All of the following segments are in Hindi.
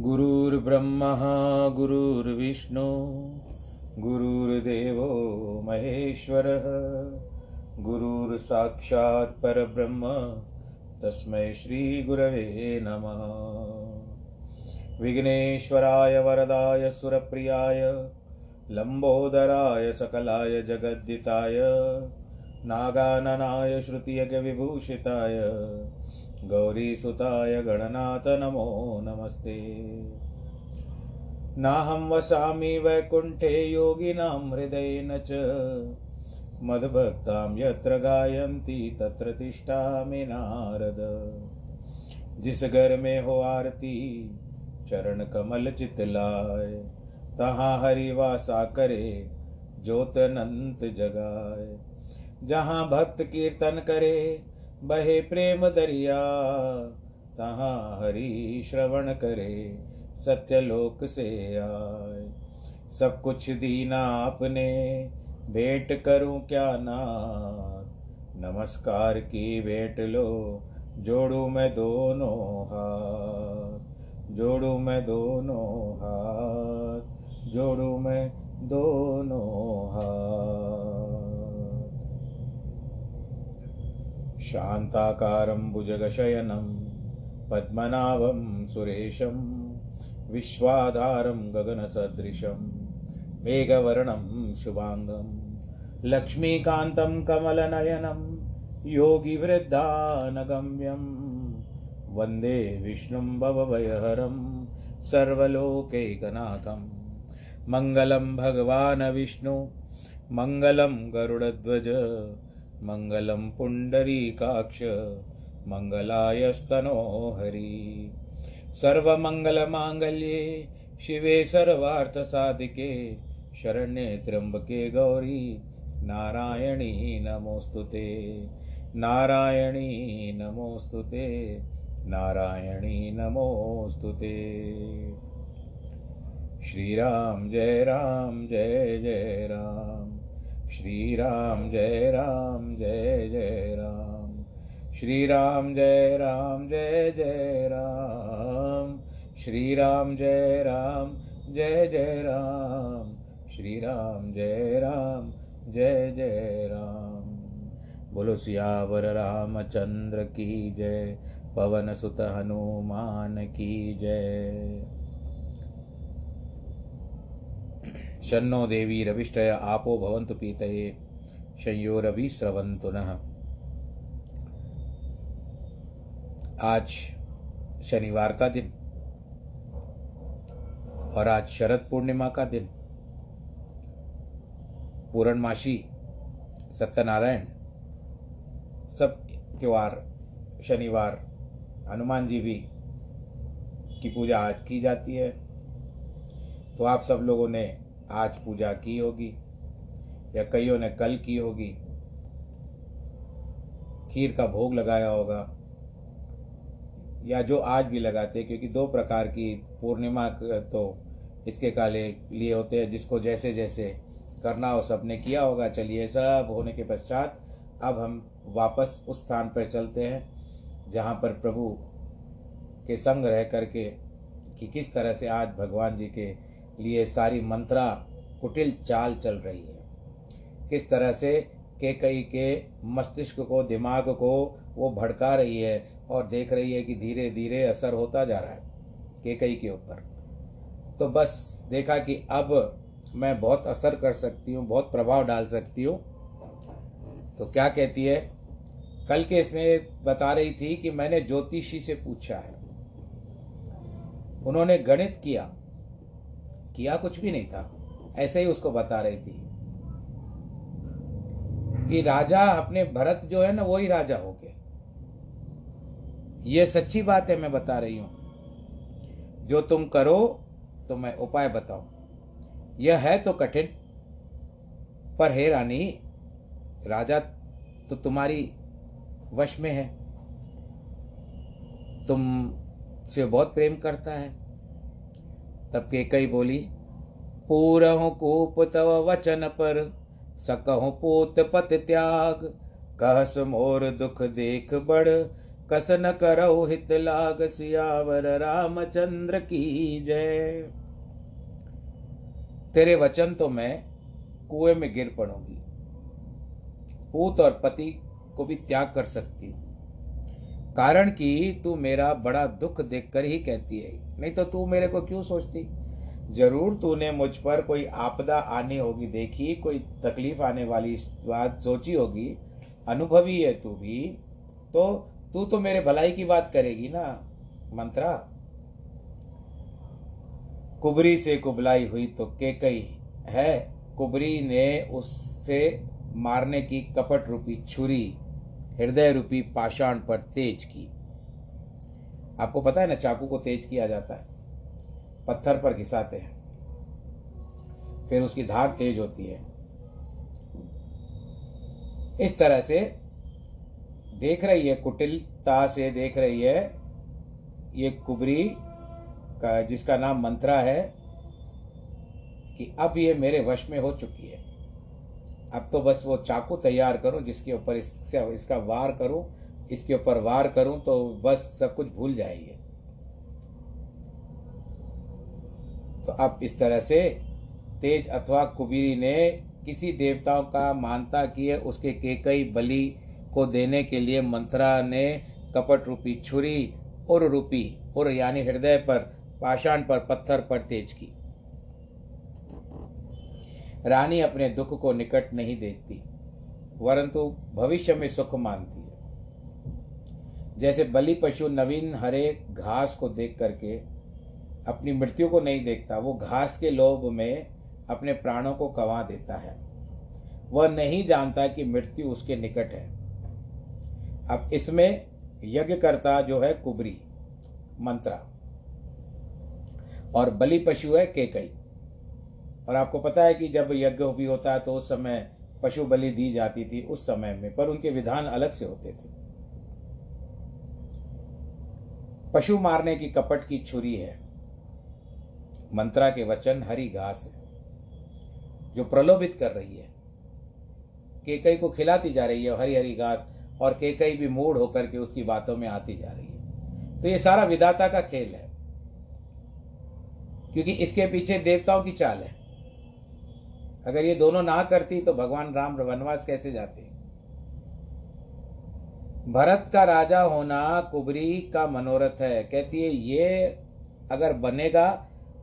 गुरुर्ब्रह्मा गुरुर्विष्णु गुरुर्देवो महेश्वरः गुरुर्साक्षात् परब्रह्म तस्मै श्री गुरवे नमः। विघ्नेश्वराय वरदाय सुरप्रियाय लंबोदराय सकलाय जगद्दिताय नागाननाय श्रुतियज्ञ विभूषिताय गौरीसुताय गणनाथ नमो नमस्ते। नाहं वसामि वैकुण्ठे योगिनां हृदयेन च मद्भक्तां यत्र गायन्ति तत्र तिष्ठामि नारद। जिस घर में हो आरती चरण कमल चितलाय तहाँ हरि वासा करे ज्योत अनंत जगाए। जहाँ भक्त कीर्तन करे बहे प्रेम दरिया तहाँ हरि श्रवण करे सत्यलोक से आए। सब कुछ दीना आपने भेंट करूं क्या नाथ नमस्कार की भेंट लो जोड़ूं मैं दोनों हाथ जोड़ूं मैं दोनों हाथ जोड़ूं मैं दोनों हाथ। शान्ताकारं भुजगशयनं पद्मनाभं सुरेशं विश्वाधारं गगनसदृशं मेघवर्णं शुभांगं लक्ष्मीकान्तं कमलनयनं योगिवृद्धानगम्यं वन्दे विष्णुं भवभयहरं सर्वलोकैकनाथं। मङ्गलं भगवान् विष्णु मङ्गलं गरुडध्वज मंगलम पुंडरीकाक्ष मंगलायस्तनो हरि। सर्वमंगलमांगल्ये शिवे सर्वार्थसाधिके शरण्ये त्र्यंबके गौरी नारायणी नमोस्तुते नारायणी नमोस्तुते नारायणी नमोस्तुते। श्री राम जय राम जय जय राम श्री राम जय राम जय जय राम श्री राम जय राम जय जय राम श्री राम जय राम जय जय राम श्री राम जय राम जय जय राम। बोलो सियावर रामचंद्र की जय, पवन सुत हनुमान की जय। शन्नो देवी रविष्ठय आपो भवन्तु पीतये शय्यो रवि स्रवन्तु नः। आज शनिवार का दिन और आज शरद पूर्णिमा का दिन, पूर्णमासी, सत्यनारायण, सब त्योहार शनिवार। हनुमान जी भी की पूजा आज की जाती है, तो आप सब लोगों ने आज पूजा की होगी या कईयों ने कल की होगी। खीर का भोग लगाया होगा या जो आज भी लगाते, क्योंकि दो प्रकार की पूर्णिमा तो इसके काले लिए होते हैं, जिसको जैसे जैसे करना हो सबने किया होगा। चलिए, सब होने के पश्चात अब हम वापस उस स्थान पर चलते हैं जहाँ पर प्रभु के संग रह करके कि किस तरह से आज भगवान जी के लिए सारी मंत्रा कुटिल चाल चल रही है, किस तरह से कैकेयी के मस्तिष्क को, दिमाग को वो भड़का रही है और देख रही है कि धीरे धीरे असर होता जा रहा है कैकेयी के ऊपर। तो बस देखा कि अब मैं बहुत असर कर सकती हूँ, बहुत प्रभाव डाल सकती हूँ। तो क्या कहती है, कल के इसमें बता रही थी कि मैंने ज्योतिषी से पूछा है, उन्होंने गणित किया कुछ भी नहीं था, ऐसे ही उसको बता रही थी कि राजा अपने भरत जो है ना वो ही राजा हो गए। ये सच्ची बात है, मैं बता रही हूं। जो तुम करो तो मैं उपाय बताऊं। यह है तो कठिन, पर हे रानी, राजा तो तुम्हारी वश में है, तुम से बहुत प्रेम करता है। तब कैकेयी बोली, पूरहु कूप तव वचन पर सकहु पोत पत त्याग, कहस मोर दुख देख बड़ कसन करौ हित लाग। सियावर रामचंद्र की जय। तेरे वचन तो मैं कुएं में गिर पड़ूंगी, पूत और पति को भी त्याग कर सकती हूँ, कारण कि तू मेरा बड़ा दुख देखकर ही कहती है, नहीं तो तू मेरे को क्यों सोचती। जरूर तूने मुझ पर कोई आपदा आने होगी देखी, कोई तकलीफ आने वाली बात सोची होगी, अनुभवी है तू भी, तो तू तो मेरे भलाई की बात करेगी ना मंत्रा। कुबरी से कुबलाई हुई तो केकई है, कुबरी ने उससे मारने की कपट रूपी छुरी हृदय रूपी पाषाण पर तेज की। आपको पता है ना, चाकू को तेज किया जाता है, पत्थर पर घिसाते हैं, फिर उसकी धार तेज होती है। इस तरह से देख रही है, कुटिलता से देख रही है ये कुबरी का, जिसका नाम मंत्रा है, कि अब ये मेरे वश में हो चुकी है, अब तो बस वो चाकू तैयार करूं जिसके ऊपर इसका वार करूं, इसके ऊपर वार करूं तो बस सब कुछ भूल जाएगी। तो अब इस तरह से तेज अथवा कुबीरी ने किसी देवताओं का मानता किए, उसके केकई बलि को देने के लिए मंत्रा ने कपट रूपी छुरी उर रूपी, उर यानी हृदय पर, पाषाण पर, पत्थर पर तेज की। रानी अपने दुख को निकट नहीं देखती, वरंतु भविष्य में सुख मानती है। जैसे बलि पशु नवीन हरे घास को देख करके अपनी मृत्यु को नहीं देखता, वो घास के लोभ में अपने प्राणों को गंवा देता है, वह नहीं जानता कि मृत्यु उसके निकट है। अब इसमें यज्ञकर्ता जो है कुबरी मंत्रा, और बलि पशु है केकई। और आपको पता है कि जब यज्ञ भी होता है तो उस समय पशु बलि दी जाती थी उस समय में, पर उनके विधान अलग से होते थे। पशु मारने की कपट की छुरी है, मंत्रा के वचन हरी घास है जो प्रलोभित कर रही है, केकई को खिलाती जा रही है हरी हरी घास, और केकई भी मूड होकर के उसकी बातों में आती जा रही है। तो ये सारा विधाता का खेल है, क्योंकि इसके पीछे देवताओं की चाल है। अगर ये दोनों ना करती तो भगवान राम वनवास कैसे जाते। भरत का राजा होना कुबरी का मनोरथ है, कहती है ये अगर बनेगा,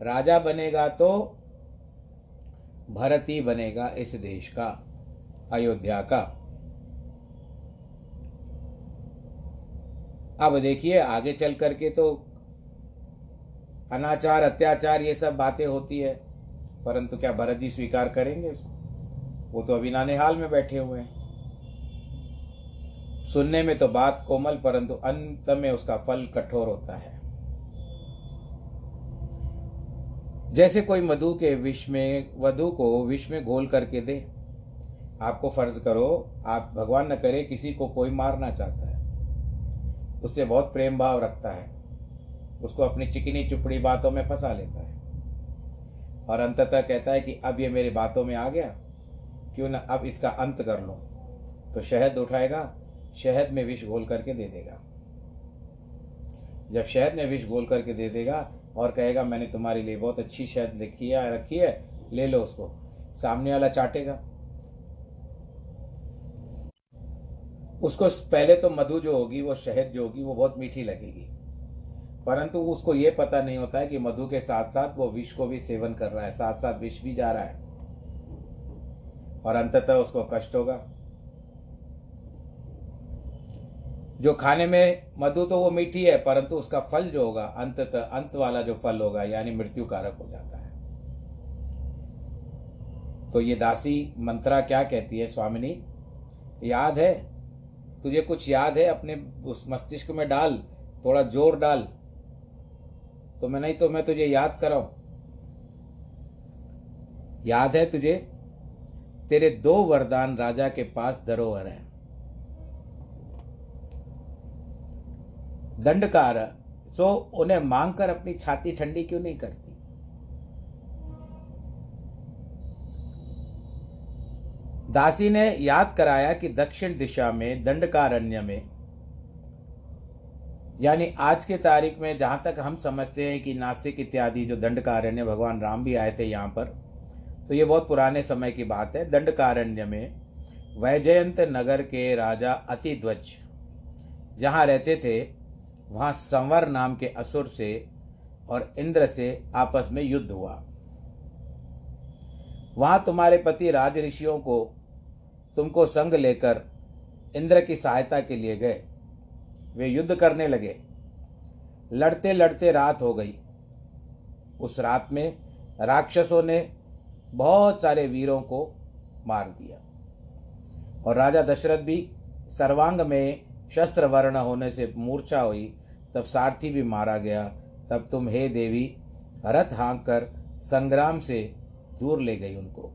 राजा बनेगा तो भरत ही बनेगा इस देश का, अयोध्या का। अब देखिए आगे चल करके तो अनाचार अत्याचार ये सब बातें होती है, परंतु क्या भरत जी स्वीकार करेंगे इसको? वो तो अभी नानेहाल में बैठे हुए हैं। सुनने में तो बात कोमल, परंतु अंत में उसका फल कठोर होता है। जैसे कोई वधू को विष में घोल करके दे। आपको फर्ज करो, आप भगवान न करे किसी को कोई मारना चाहता है, उससे बहुत प्रेम भाव रखता है, उसको अपनी चिकनी चुपड़ी बातों में फंसा लेता है और अंततः कहता है कि अब ये मेरी बातों में आ गया, क्यों ना अब इसका अंत कर लूं। तो शहद उठाएगा, शहद में विष घोल करके दे देगा। जब शहद में विष घोल करके दे देगा और कहेगा मैंने तुम्हारे लिए बहुत अच्छी शहद रखी है, ले लो उसको, सामने वाला चाटेगा उसको। पहले तो मधु जो होगी, वो शहद जो होगी वो बहुत मीठी लगेगी, परंतु उसको ये पता नहीं होता है कि मधु के साथ साथ वो विष को भी सेवन कर रहा है, साथ साथ विष भी जा रहा है, और अंततः उसको कष्ट होगा। जो खाने में मधु तो वो मीठी है, परंतु उसका फल जो होगा, अंततः अंत वाला जो फल होगा यानी मृत्यु कारक हो जाता है। तो ये दासी मंत्रा क्या कहती है, स्वामिनी याद है, तुझे कुछ याद है, अपने उस मस्तिष्क में डाल, थोड़ा जोर डाल, तो मैं नहीं तो मैं तुझे याद कराऊं। याद है तुझे, तेरे 2 वरदान राजा के पास धरोहर हैं। दंडकार सो उन्हें मांगकर अपनी छाती ठंडी क्यों नहीं करती। दासी ने याद कराया कि दक्षिण दिशा में दंडकारण्य में यानी आज के तारीख में जहाँ तक हम समझते हैं कि नासिक इत्यादि जो दंडकारण्य, भगवान राम भी आए थे यहाँ पर, तो ये बहुत पुराने समय की बात है। दंडकारण्य में वैजयंत नगर के राजा अतिध्वज जहाँ रहते थे, वहाँ संवर नाम के असुर से और इंद्र से आपस में युद्ध हुआ। वहाँ तुम्हारे पति राज ऋषियों को तुमको संग लेकर इंद्र की सहायता के लिए गए। वे युद्ध करने लगे। लड़ते लड़ते रात हो गई। उस रात में राक्षसों ने बहुत सारे वीरों को मार दिया और राजा दशरथ भी सर्वांग में शस्त्र वर्ण होने से मूर्छा हुई। तब सारथी भी मारा गया। तब तुम हे देवी रथ हाँक कर संग्राम से दूर ले गई, उनको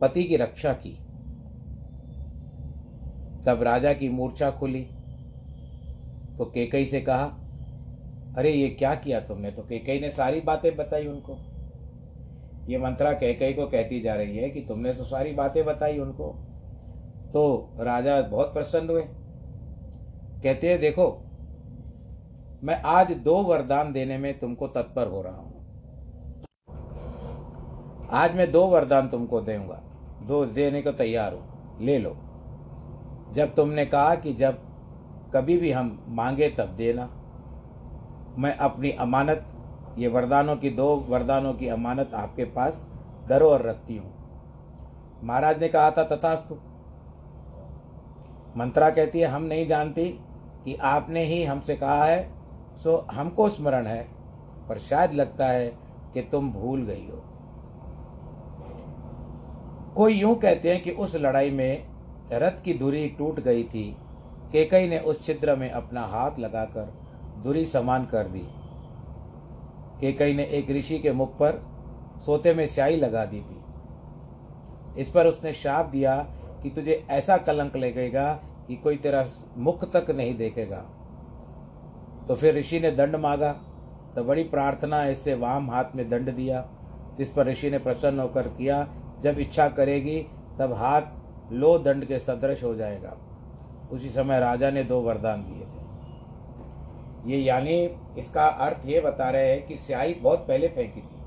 पति की रक्षा की। तब राजा की मूर्छा खुली तो कैकेयी से कहा, अरे ये क्या किया तुमने। तो कैकेयी ने सारी बातें बताई उनको। ये मंत्रा कैकेयी को कहती जा रही है कि तुमने तो सारी बातें बताई उनको। तो राजा बहुत प्रसन्न हुए। कहते हैं, देखो मैं आज दो वरदान देने में तुमको तत्पर हो रहा हूँ। आज मैं दो वरदान तुमको दूंगा, दो देने को तैयार हूँ, ले लो। जब तुमने कहा कि जब कभी भी हम मांगे तब देना, मैं अपनी अमानत, ये वरदानों की, दो वरदानों की अमानत आपके पास धरोहर रखती हूँ। महाराज ने कहा था तथास्तु। मंत्रा कहती है, हम नहीं जानती कि आपने ही हमसे कहा है, सो हमको स्मरण है, पर शायद लगता है कि तुम भूल गई हो। कोई यूं कहते हैं कि उस लड़ाई में रथ की धुरी टूट गई थी। कैकेयी ने उस छिद्र में अपना हाथ लगाकर धुरी समान कर दी। कैकेयी ने एक ऋषि के मुख पर सोते में स्याही लगा दी थी। इस पर उसने श्राप दिया कि तुझे ऐसा कलंक लगेगा कि कोई तेरा मुख तक नहीं देखेगा। तो फिर ऋषि ने दंड मांगा। तो बड़ी प्रार्थना इससे वाम हाथ में दंड दिया, जिस पर ऋषि ने प्रसन्न होकर किया। जब इच्छा करेगी तब हाथ लो दंड के सदृश हो जाएगा। उसी समय राजा ने दो वरदान दिए थे। ये यानी इसका अर्थ ये बता रहे हैं कि स्याही बहुत पहले फेंकी थी,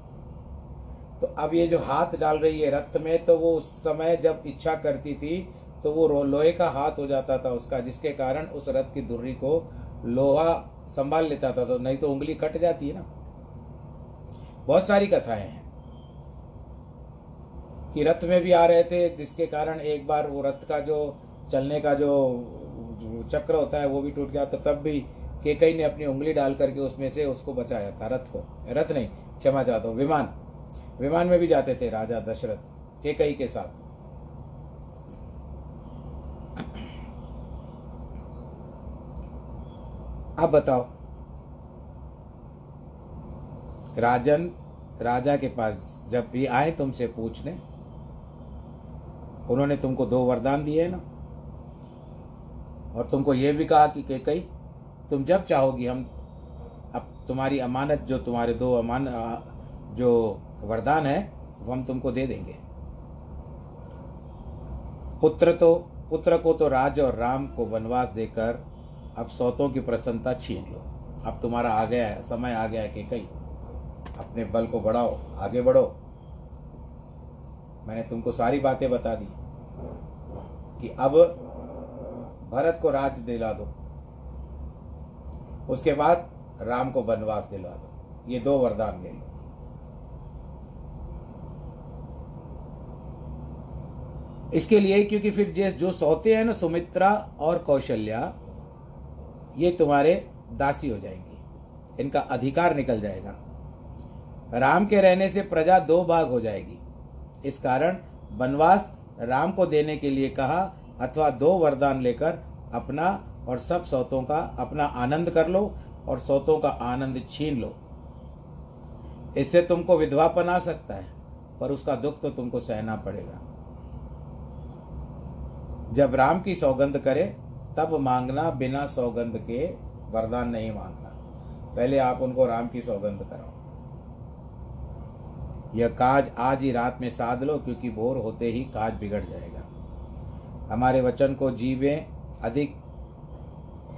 तो अब ये जो हाथ डाल रही है रक्त में, तो वो उस समय जब इच्छा करती थी तो वो लोहे का हाथ हो जाता था उसका, जिसके कारण उस रथ की धुर्री को लोहा संभाल लेता था, तो नहीं तो उंगली कट जाती है ना। बहुत सारी कथाएं हैं कि रथ में भी आ रहे थे, जिसके कारण एक बार वो रथ का जो चलने का जो चक्र होता है वो भी टूट गया था। तब भी कैकेयी ने अपनी उंगली डाल करके उसमें से उसको बचाया था, रथ को, रथ नहीं, क्षमा चाहता हूँ, विमान। विमान में भी जाते थे राजा दशरथ कैकेयी के साथ। अब बताओ, राजन राजा के पास जब भी आए तुमसे पूछने, उन्होंने तुमको दो वरदान दिए ना, और तुमको ये भी कहा कि कैकेयी तुम जब चाहोगी हम अब तुम्हारी अमानत, जो तुम्हारे दो जो वरदान है वो हम तुमको दे देंगे। पुत्र को तो राज और राम को वनवास देकर अब सौतों की प्रसन्नता छीन लो। अब तुम्हारा आ गया है, समय आ गया है कैकेयी, अपने बल को बढ़ाओ, आगे बढ़ो। मैंने तुमको सारी बातें बता दी कि अब भरत को राज दिला दो, उसके बाद राम को वनवास दिला दो, ये दो वरदान ले लो। इसके लिए क्योंकि फिर जैसे जो सौते हैं ना, सुमित्रा और कौशल्या, ये तुम्हारे दासी हो जाएंगी, इनका अधिकार निकल जाएगा। राम के रहने से प्रजा दो भाग हो जाएगी। इस कारण वनवास राम को देने के लिए कहा, अथवा दो वरदान लेकर अपना और सब सौतों का अपना आनंद कर लो और सौतों का आनंद छीन लो। इससे तुमको विधवापन आ सकता है, पर उसका दुख तो तुमको सहना पड़ेगा। जब राम की सौगंध करे तब मांगना, बिना सौगंध के वरदान नहीं मांगना। पहले आप उनको राम की सौगंध कराओ। यह काज आज ही रात में साध लो, क्योंकि भोर होते ही काज बिगड़ जाएगा। हमारे वचन को जीवें अधिक,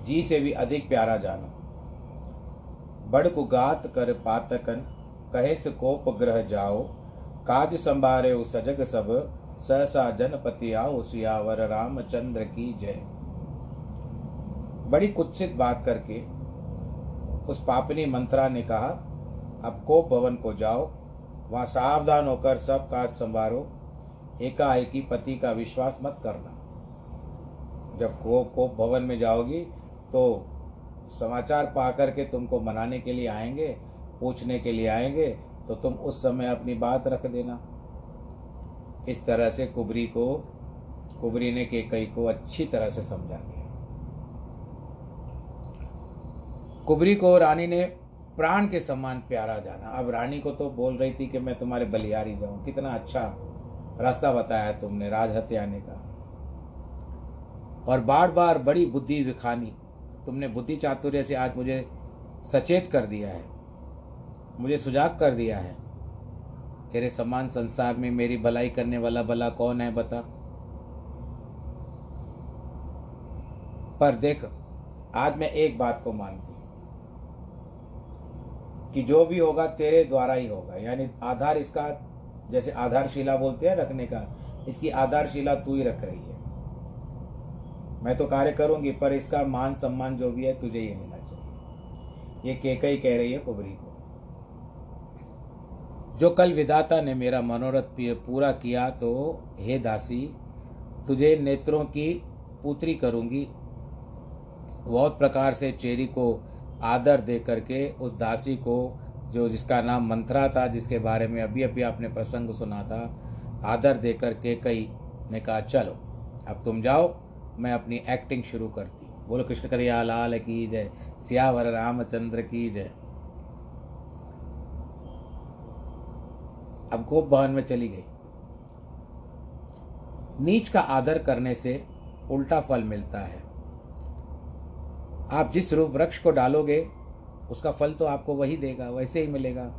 जी से भी अधिक प्यारा जानो। बड़कुगात कर पातकन कहे से कोप ग्रह जाओ। काज संभारे सजग सब सहसा जनपति आओ। सियावर रामचंद्र की जय। बड़ी कुत्सित बात करके उस पापनी मंत्रा ने कहा, अब कोप भवन को जाओ, वहाँ सावधान होकर सब काज संभारो, एकाएकी पति का विश्वास मत करना। जब कोप भवन में जाओगी तो समाचार पा करके तुमको मनाने के लिए आएंगे, पूछने के लिए आएंगे, तो तुम उस समय अपनी बात रख देना। इस तरह से कुबरी ने कैकेयी को अच्छी तरह से समझा दिया। कुबरी को रानी ने प्राण के समान प्यारा जाना। अब रानी को तो बोल रही थी कि मैं तुम्हारे बलिहारी जाऊँ, कितना अच्छा रास्ता बताया तुमने राज हत्याने का, और बार बार बड़ी बुद्धि दिखानी। तुमने बुद्धि चातुर्य से आज मुझे सचेत कर दिया है, मुझे सुजाग कर दिया है। तेरे समान संसार में मेरी भलाई करने वाला भला कौन है बता। पर देख, आज मैं एक बात को मानती हूँ कि जो भी होगा तेरे द्वारा ही होगा, यानी आधार इसका, जैसे आधारशिला बोलते हैं रखने का, इसकी आधारशिला तू ही रख रही है। मैं तो कार्य करूंगी, पर इसका मान सम्मान जो भी है तुझे ही मिलना चाहिए। ये कैकेयी कह रही है कुबरी को। जो कल विधाता ने मेरा मनोरथ पूरा किया, तो हे दासी, तुझे नेत्रों की पुत्री करूंगी। बहुत प्रकार से चेरी को आदर दे करके उस दासी को, जो जिसका नाम मंत्रा था, जिसके बारे में अभी अभी आपने प्रसंग सुना था, आदर दे करके कैकेयी ने कहा, चलो अब तुम जाओ, मैं अपनी एक्टिंग शुरू करती हूँ। बोलो कृष्ण कन्हैया लाल की जय, सियावर रामचंद्र की जय। अब गोप भवन में चली गई। नीच का आदर करने से उल्टा फल मिलता है। आप जिस रूप वृक्ष को डालोगे उसका फल तो आपको वही देगा, वैसे ही मिलेगा।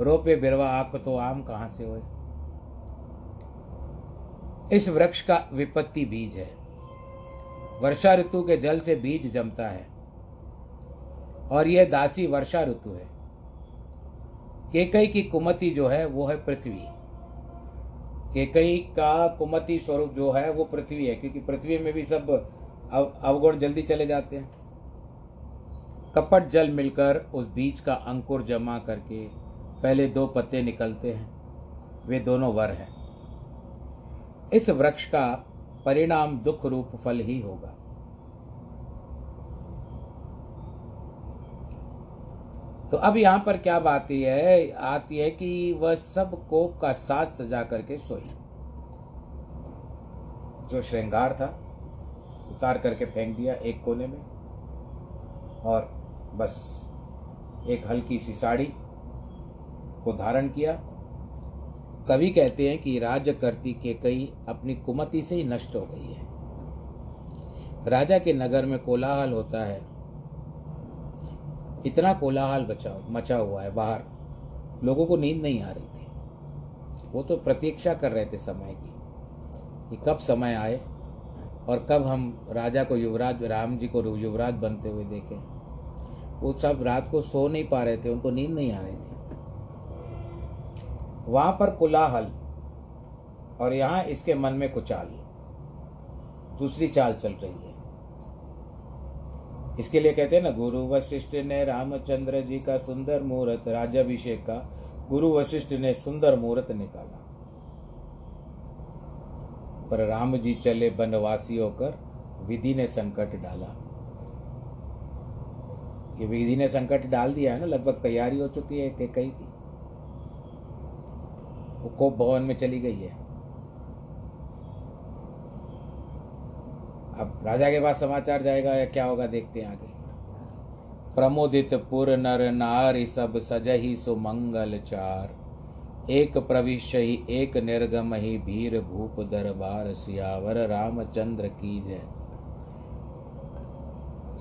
रोपे बिरवा आपको तो आम कहाँ से होए। इस वृक्ष का विपत्ति बीज है। वर्षा ऋतु के जल से बीज जमता है, और यह दासी वर्षा ऋतु है। कैकेयी की कुमति जो है वो है पृथ्वी। कैकेयी का कुमति स्वरूप जो है वो पृथ्वी है, क्योंकि पृथ्वी में भी सब अवगुण जल्दी चले जाते हैं। कपट जल मिलकर उस बीज का अंकुर जमा करके पहले 2 पत्ते निकलते हैं, वे दोनों वर हैं। इस वृक्ष का परिणाम दुख रूप फल ही होगा। तो अब यहां पर क्या बात है, आती है कि वह सब कोप का साज सजा करके सोई। जो श्रृंगार था उतार करके फेंक दिया एक कोने में, और बस एक हल्की सी साड़ी को धारण किया। कवि कहते हैं कि राज्य करती कैकेयी अपनी कुमति से ही नष्ट हो गई है। राजा के नगर में कोलाहल होता है, इतना कोलाहल मचा हुआ है बाहर, लोगों को नींद नहीं आ रही थी। वो तो प्रतीक्षा कर रहे थे समय की कि कब समय आए और कब हम राजा को युवराज, राम जी को युवराज बनते हुए देखें। वो सब रात को सो नहीं पा रहे थे, उनको नींद नहीं आ रही थी। वहाँ पर कोलाहल और यहाँ इसके मन में कुचाल, दूसरी चाल चल रही है। इसके लिए कहते हैं ना, गुरु वशिष्ठ ने रामचंद्र जी का सुंदर मुहूर्त, राज्याभिषेक का गुरु वशिष्ठ ने सुंदर मुहूर्त निकाला, पर राम जी चले बनवासी होकर, विधि ने संकट डाला। ये विधि ने संकट डाल दिया है ना, लगभग तैयारी हो चुकी है कैकेयी की। वो कोप भवन में चली गई है। अब राजा के पास समाचार जाएगा या क्या होगा, देखते हैं आगे। प्रमोदित पुर नर नारी सब सजहि सुमंगल चार। एक प्रविष्य ही एक निर्गम ही भीर भूप दरबार। सियावर रामचंद्र की जय।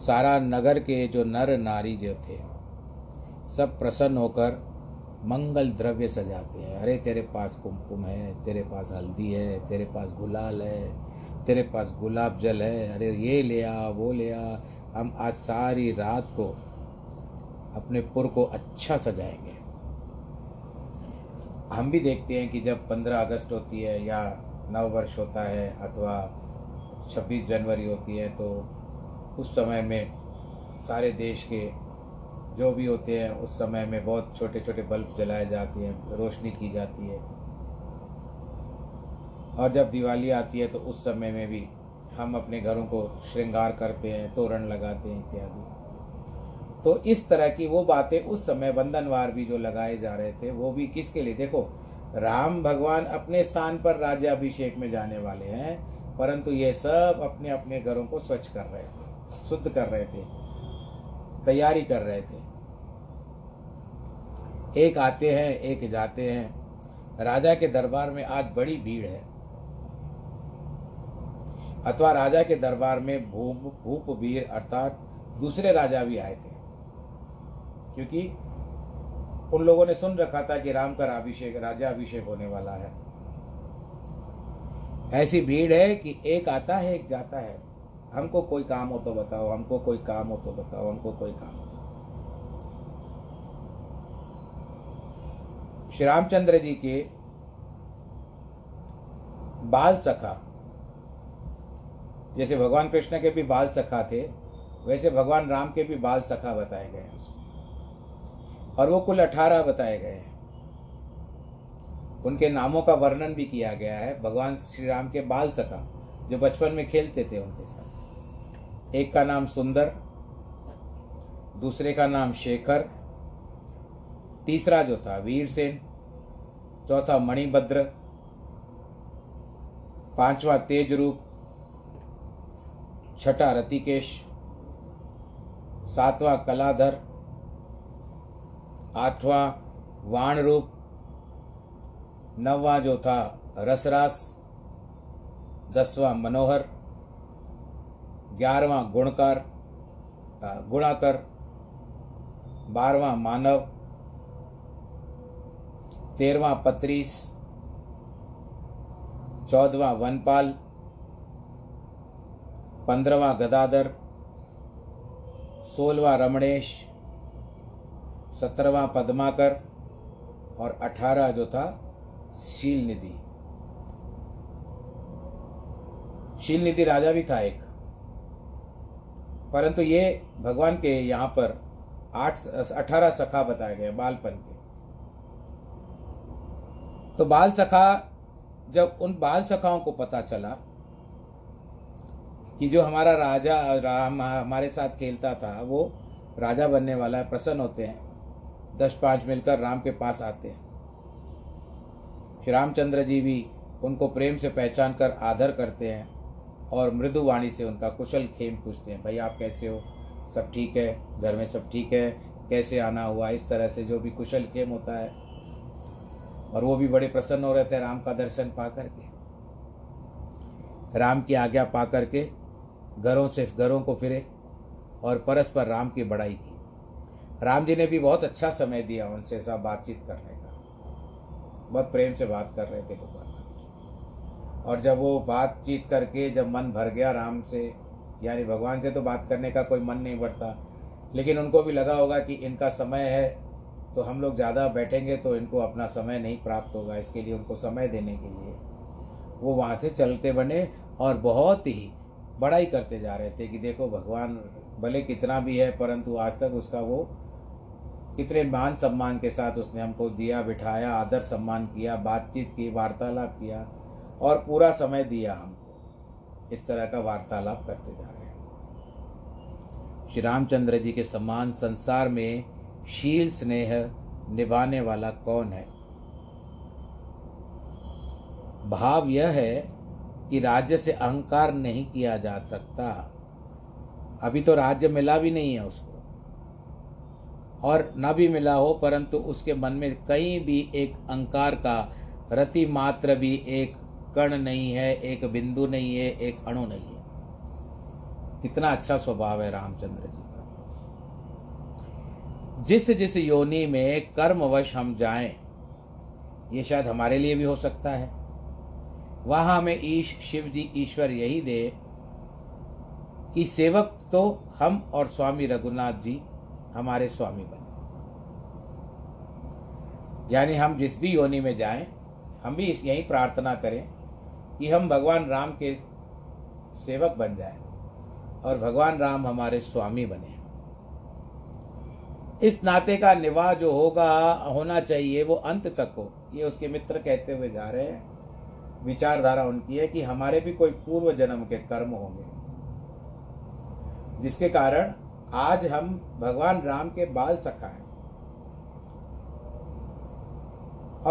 सारा नगर के जो नर नारी जो थे, सब प्रसन्न होकर मंगल द्रव्य सजाते हैं। अरे तेरे पास कुमकुम है, तेरे पास हल्दी है, तेरे पास गुलाल है, तेरे पास गुलाब जल है, अरे ये ले आ, वो ले आ। हम आज सारी रात को अपने पुर को अच्छा सजाएंगे। हम भी देखते हैं कि जब 15 अगस्त होती है या नववर्ष होता है अथवा 26 जनवरी होती है तो उस समय में सारे देश के जो भी होते हैं उस समय में बहुत छोटे छोटे बल्ब जलाए जाते हैं, रोशनी की जाती है। और जब दिवाली आती है तो उस समय में भी हम अपने घरों को श्रृंगार करते हैं, तोरण लगाते हैं इत्यादि। तो इस तरह की वो बातें उस समय बंधनवार भी जो लगाए जा रहे थे वो भी किसके लिए? देखो, राम भगवान अपने स्थान पर राज्याभिषेक में जाने वाले हैं, परंतु ये सब अपने अपने घरों को स्वच्छ कर रहे थे, शुद्ध कर रहे थे, तैयारी कर रहे थे। एक आते हैं एक जाते हैं। राजा के दरबार में आज बड़ी भीड़ है अथवा राजा के दरबार में भूपवीर अर्थात दूसरे राजा भी आए थे, क्योंकि उन लोगों ने सुन रखा था कि राम का राज्याभिषेक होने वाला है। ऐसी भीड़ है कि एक आता है एक जाता है। हमको कोई काम हो तो बताओ, हमको कोई काम हो तो बताओ, हमको कोई काम हो तो बताओ। श्री रामचंद्र जी के बाल सखा, जैसे भगवान कृष्ण के भी बाल सखा थे वैसे भगवान राम के भी बाल सखा बताए गए हैं और वो कुल 18 बताए गए हैं। उनके नामों का वर्णन भी किया गया है। भगवान श्री राम के बाल सखा जो बचपन में खेलते थे उनके साथ, एक का नाम सुंदर, दूसरे का नाम शेखर, तीसरा जो था वीरसेन, चौथा मणिभद्र, पांचवा तेजरूप, छठा रतिकेश, सातवां कलाधर, आठवां वाणरूप, नौवां जो था रसरास, 10वां मनोहर, 11वां गुणाकर, 12वां मानव, 13वां पत्रीस, 14वां वनपाल, 15वां गदाधर, 16वां रमणेश, 17वां पद्माकर और 18 जो था शीलनिधि। शीलनिधि राजा भी था एक, परंतु ये भगवान के यहाँ पर 18 सखा बताए गए बालपन के। तो बाल सखा, जब उन बाल सखाओं को पता चला कि जो हमारा राजा राम हमारे साथ खेलता था वो राजा बनने वाला है, प्रसन्न होते हैं। 10-5 मिलकर राम के पास आते हैं। श्री रामचंद्र जी भी उनको प्रेम से पहचान कर आदर करते हैं और मृदु वाणी से उनका कुशल खेम पूछते हैं। भाई आप कैसे हो, सब ठीक है, घर में सब ठीक है, कैसे आना हुआ, इस तरह से जो भी कुशल खेम होता है। और वो भी बड़े प्रसन्न हो रहे थे राम का दर्शन पा करके, राम की आज्ञा पा करके घरों से घरों को फिरे और परस्पर राम की बड़ाई की। राम जी ने भी बहुत अच्छा समय दिया उनसे सब बातचीत करने का, बहुत प्रेम से बात कर रहे थे भगवान। और जब वो बातचीत करके जब मन भर गया राम से, यानी भगवान से तो बात करने का कोई मन नहीं बढ़ता, लेकिन उनको भी लगा होगा कि इनका समय है तो हम लोग ज़्यादा बैठेंगे तो इनको अपना समय नहीं प्राप्त होगा, इसके लिए उनको समय देने के लिए वो वहाँ से चलते बने और बहुत ही बड़ाई करते जा रहे थे कि देखो भगवान भले कितना भी है परंतु आज तक उसका वो कितने मान सम्मान के साथ उसने हमको दिया, बिठाया, आदर सम्मान किया, बातचीत की, वार्तालाप किया और पूरा समय दिया हमको। इस तरह का वार्तालाप करते जा रहे हैं। श्री रामचंद्र जी के समान संसार में शील स्नेह निभाने वाला कौन है? भाव यह है कि राज्य से अहंकार नहीं किया जा सकता। अभी तो राज्य मिला भी नहीं है उसको, और ना भी मिला हो परंतु उसके मन में कहीं भी एक अहंकार का रति मात्र भी एक कण नहीं है, एक बिंदु नहीं है, एक अणु नहीं है। कितना अच्छा स्वभाव है रामचंद्र जी का। जिस जिस योनि में कर्मवश हम जाएं, ये शायद हमारे लिए भी हो सकता है, वहाँ हमें शिव जी ईश्वर यही दे कि सेवक तो हम और स्वामी रघुनाथ जी हमारे स्वामी बने। यानी हम जिस भी योनि में जाएं, हम भी यही प्रार्थना करें कि हम भगवान राम के सेवक बन जाएं और भगवान राम हमारे स्वामी बने। इस नाते का निवाह जो होगा होना चाहिए वो अंत तक हो, ये उसके मित्र कहते हुए जा रहे हैं। विचारधारा उनकी है कि हमारे भी कोई पूर्व जन्म के कर्म होंगे जिसके कारण आज हम भगवान राम के बाल सखा हैं।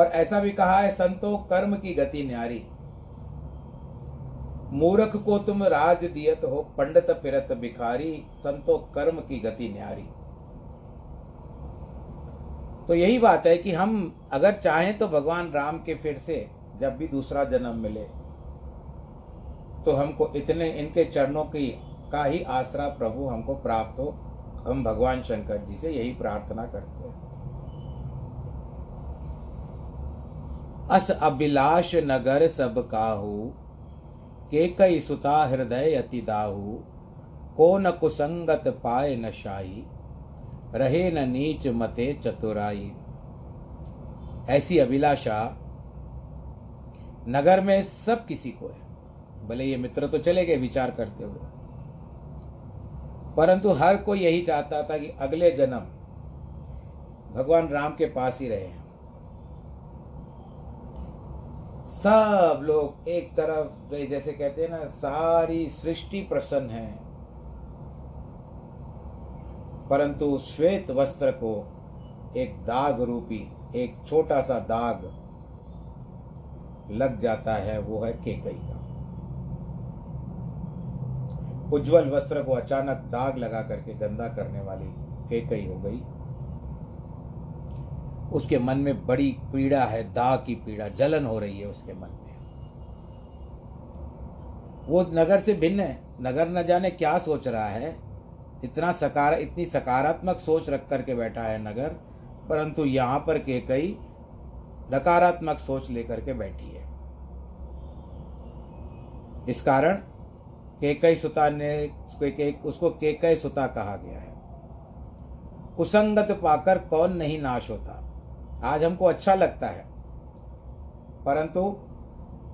और ऐसा भी कहा है, संतो कर्म की गति न्यारी, मूर्ख को तुम राज दियत हो पंडित पिरत भिखारी, संतो कर्म की गति न्यारी। तो यही बात है कि हम अगर चाहें तो भगवान राम के फिर से जब भी दूसरा जन्म मिले तो हमको इतने इनके चरणों की का ही आसरा प्रभु हमको प्राप्त हो, हम भगवान शंकर जी से यही प्रार्थना करते हैं। अस अभिलाष नगर सब काहू, के कई सुता हृदय अति दाहू, को न कुसंगत पाए न शाई, रहे न नीच मते चतुराई। ऐसी अभिलाषा नगर में सब किसी को है, भले ये मित्र तो चले गए विचार करते हुए, परंतु हर कोई यही चाहता था कि अगले जन्म भगवान राम के पास ही रहे। सब लोग एक तरफ, जैसे कहते हैं ना, सारी सृष्टि प्रसन्न है, परंतु श्वेत वस्त्र को एक दाग रूपी, एक छोटा सा दाग लग जाता है, वो है केकई का। उज्जवल वस्त्र को अचानक दाग लगा करके गंदा करने वाली केकई हो गई। उसके मन में बड़ी पीड़ा है, दाग की पीड़ा, जलन हो रही है उसके मन में। वो नगर से भिन्न है, नगर न जाने क्या सोच रहा है, इतनी सकारात्मक सोच रख करके बैठा है नगर, परंतु यहाँ पर केकई नकारात्मक सोच लेकर के बैठी है। इस कारण केकई सुता ने उसको केकई सुता कहा गया है। कुसंगत पाकर कौन नहीं नाश होता। आज हमको अच्छा लगता है, परंतु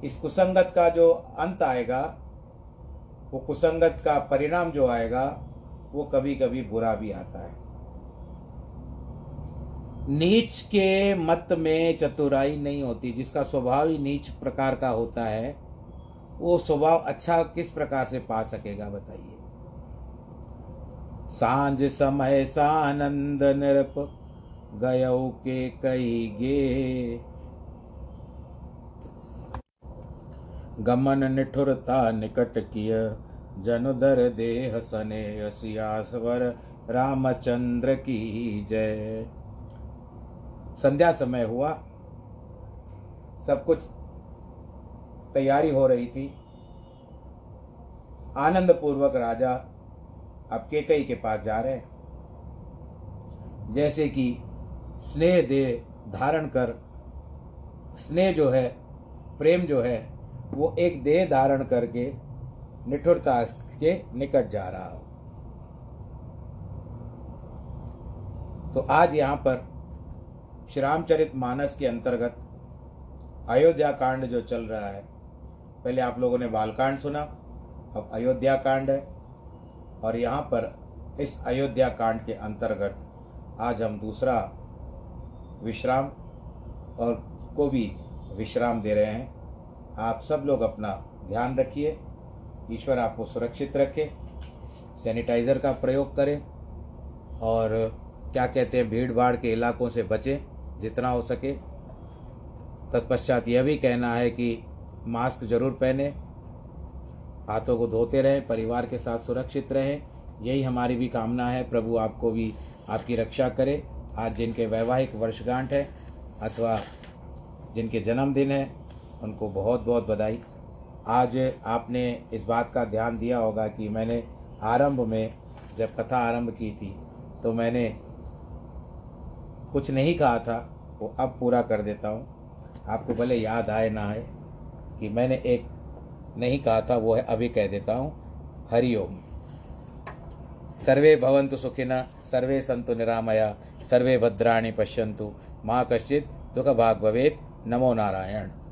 इस कुसंगत का जो अंत आएगा, वो कुसंगत का परिणाम जो आएगा वो कभी कभी बुरा भी आता है। नीच के मत में चतुराई नहीं होती। जिसका स्वभाव ही नीच प्रकार का होता है वो स्वभाव अच्छा किस प्रकार से पा सकेगा, बताइए। सांझ समय सानंद निरप गयौ के कई गे, गमन निठुरता निकट किय जनुदर देह सने सियासवर रामचंद्र की जय। संध्या समय हुआ, सब कुछ तैयारी हो रही थी। आनंद पूर्वक राजा अब केकई के पास जा रहे हैं। जैसे कि स्नेह दे धारण कर, स्नेह जो है, प्रेम जो है, वो एक देह धारण करके निठुरता के निकट जा रहा हो। तो आज यहाँ पर श्री रामचरित मानस के अंतर्गत अयोध्या कांड जो चल रहा है, पहले आप लोगों ने बालकांड सुना, अब अयोध्या कांड है, और यहाँ पर इस अयोध्या कांड के अंतर्गत आज हम दूसरा विश्राम और को भी विश्राम दे रहे हैं। आप सब लोग अपना ध्यान रखिए, ईश्वर आपको सुरक्षित रखे, सैनिटाइज़र का प्रयोग करें और क्या कहते हैं, भीड़ भाड़ के इलाकों से बचें जितना हो सके। तत्पश्चात यह भी कहना है कि मास्क जरूर पहने, हाथों को धोते रहें, परिवार के साथ सुरक्षित रहें, यही हमारी भी कामना है। प्रभु आपको भी आपकी रक्षा करे। आज जिनके वैवाहिक वर्षगांठ है अथवा जिनके जन्मदिन है, उनको बहुत बहुत बधाई। आज आपने इस बात का ध्यान दिया होगा कि मैंने आरंभ में जब कथा आरंभ की थी तो मैंने कुछ नहीं कहा था, वो अब पूरा कर देता हूँ। आपको भले याद आए ना आए कि मैंने एक नहीं कहा था, वो है अभी कह देता हूँ। हरिओम। सर्वे भवन्तु सुखिनः, सर्वे सन्तु निरामया, सर्वे भद्राणि पश्यन्तु, माँ कश्चित् दुख भाग भवेत्। नमो नारायण।